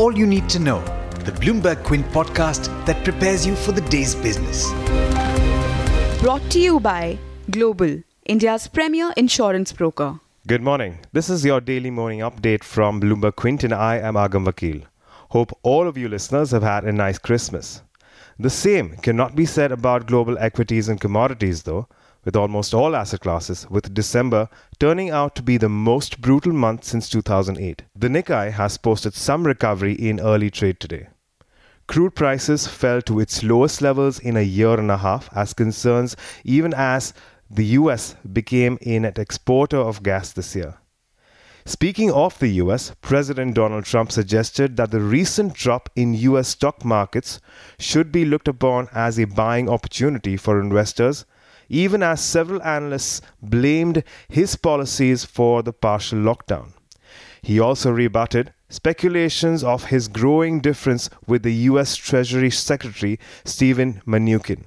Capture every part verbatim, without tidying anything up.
all you need to know, the Bloomberg Quint podcast that prepares you for the day's business. Brought to you by Global, India's premier insurance broker. Good morning. This is your daily morning update from Bloomberg Quint, and I am Agam Vakil. Hope all of you listeners have had a nice Christmas. The same cannot be said about global equities and commodities though, with almost all asset classes, with December turning out to be the most brutal month since two thousand eight. The Nikkei has posted some recovery in early trade today. Crude prices fell to its lowest levels in a year and a half as concerns even as the U S became a net exporter of gas this year. Speaking of the U S, President Donald Trump suggested that the recent drop in U S stock markets should be looked upon as a buying opportunity for investors, even as several analysts blamed his policies for the partial lockdown. He also rebutted speculations of his growing difference with the U S Treasury Secretary Stephen Mnuchin.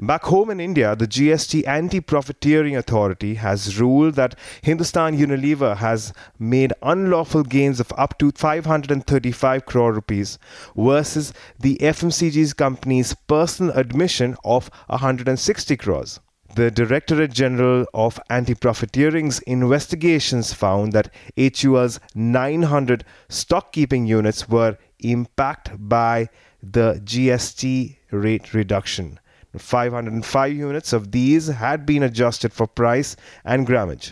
Back home in India, the G S T Anti-Profiteering Authority has ruled that Hindustan Unilever has made unlawful gains of up to five hundred thirty-five crore rupees versus the F M C G company's personal admission of one hundred sixty crores. The Directorate General of Anti-Profiteering's investigations found that H U L's nine hundred stock-keeping units were impacted by the G S T rate reduction. five hundred five units of these had been adjusted for price and grammage.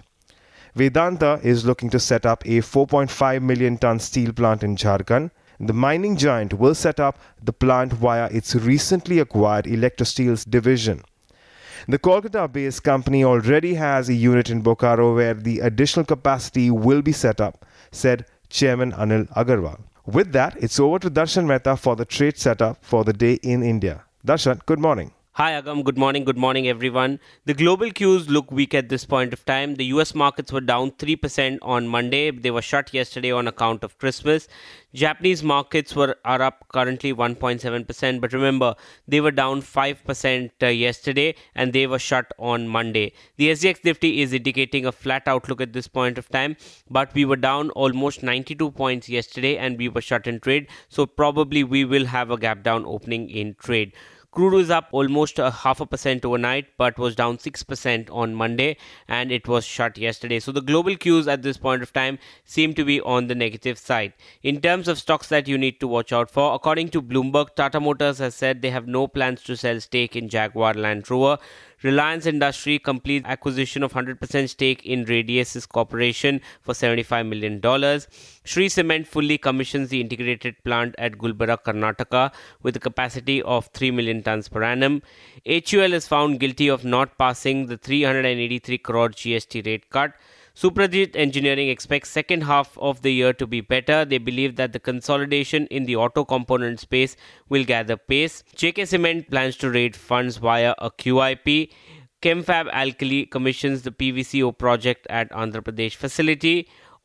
Vedanta is looking to set up a four point five million ton steel plant in Chakan. The mining giant will set up the plant via its recently acquired Electrosteel's division. The Kolkata-based company already has a unit in Bokaro where the additional capacity will be set up, said Chairman Anil Agarwal. With that, it's over to Darshan Mehta for the trade setup for the day in India. Darshan, good morning. Hi Agam, good morning, good morning everyone. The global cues look weak at this point of time. The U S markets were down three percent on Monday. They were shut yesterday on account of Christmas. Japanese markets were are up currently one point seven percent, but remember, they were down five percent uh, yesterday and they were shut on Monday. The S G X Nifty is indicating a flat outlook at this point of time, but we were down almost ninety-two points yesterday and we were shut in trade, so probably we will have a gap down opening in trade. Crude was up almost a half a percent overnight, but was down six percent on Monday, and it was shut yesterday. So the global cues at this point of time seem to be on the negative side. In terms of stocks that you need to watch out for, according to Bloomberg, Tata Motors has said they have no plans to sell stake in Jaguar Land Rover. Reliance Industries completes acquisition of one hundred percent stake in Radius Corporation for seventy-five million dollars. Shree Cement fully commissions the integrated plant at Gulbarga, Karnataka with a capacity of three million tons per annum. H U L is found guilty of not passing the three hundred eighty-three crore G S T rate cut. Suprajit Engineering expects second half of the year to be better. They believe that the consolidation in the auto component space will gather pace. J K Cement plans to raise funds via a Q I P. Chemfab Alkali commissions the P V C O project at Andhra Pradesh facility.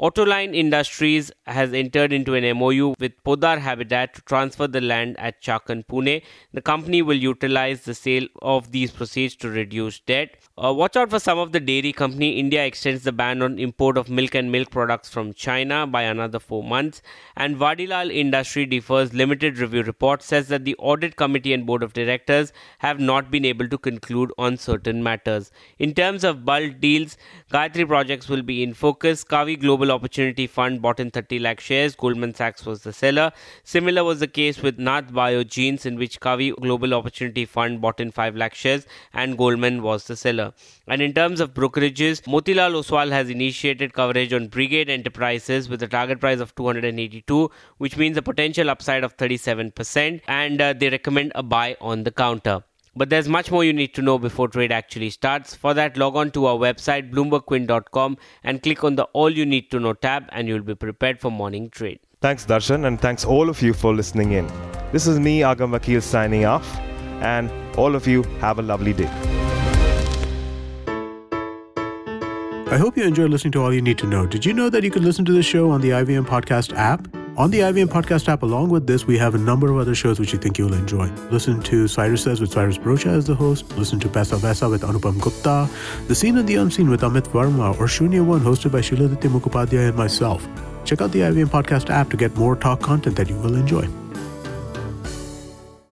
Autoline Industries has entered into an M O U with Podar Habitat to transfer the land at Chakan, Pune. The company will utilize the sale of these proceeds to reduce debt. Uh, watch out for some of the dairy company. India extends the ban on import of milk and milk products from China by another four months. And Vadilal Industry defers limited review report, says that the audit committee and board of directors have not been able to conclude on certain matters. In terms of bulk deals, Gayatri projects will be in focus. Kavi Global Opportunity Fund bought in thirty lakh shares. Goldman Sachs was the seller. Similar was the case with Nath Bio Genes, in which Kavi Global Opportunity Fund bought in five lakh shares and Goldman was the seller. And in terms of brokerages, Motilal Oswal has initiated coverage on Brigade Enterprises with a target price of two hundred eighty-two, which means a potential upside of thirty-seven percent, and uh, they recommend a buy on the counter. But there's much more you need to know before trade actually starts. For that, log on to our website, bloomberg quint dot com, and click on the All You Need to Know tab, and you'll be prepared for morning trade. Thanks, Darshan, and thanks all of you for listening in. This is me, Agam Vakil, signing off, and all of you have a lovely day. I hope you enjoyed listening to All You Need to Know. Did you know that you can listen to this show on the I V M Podcast app? On the I V M Podcast app, along with this, we have a number of other shows which you think you'll enjoy. Listen to Cyrus Says with Cyrus Brocha as the host. Listen to Paisa Vaisa with Anupam Gupta. The Seen and the Unseen with Amit Varma, or Shunya One, hosted by Shiladitya Mukhopadhyay and myself. Check out the I V M Podcast app to get more talk content that you will enjoy.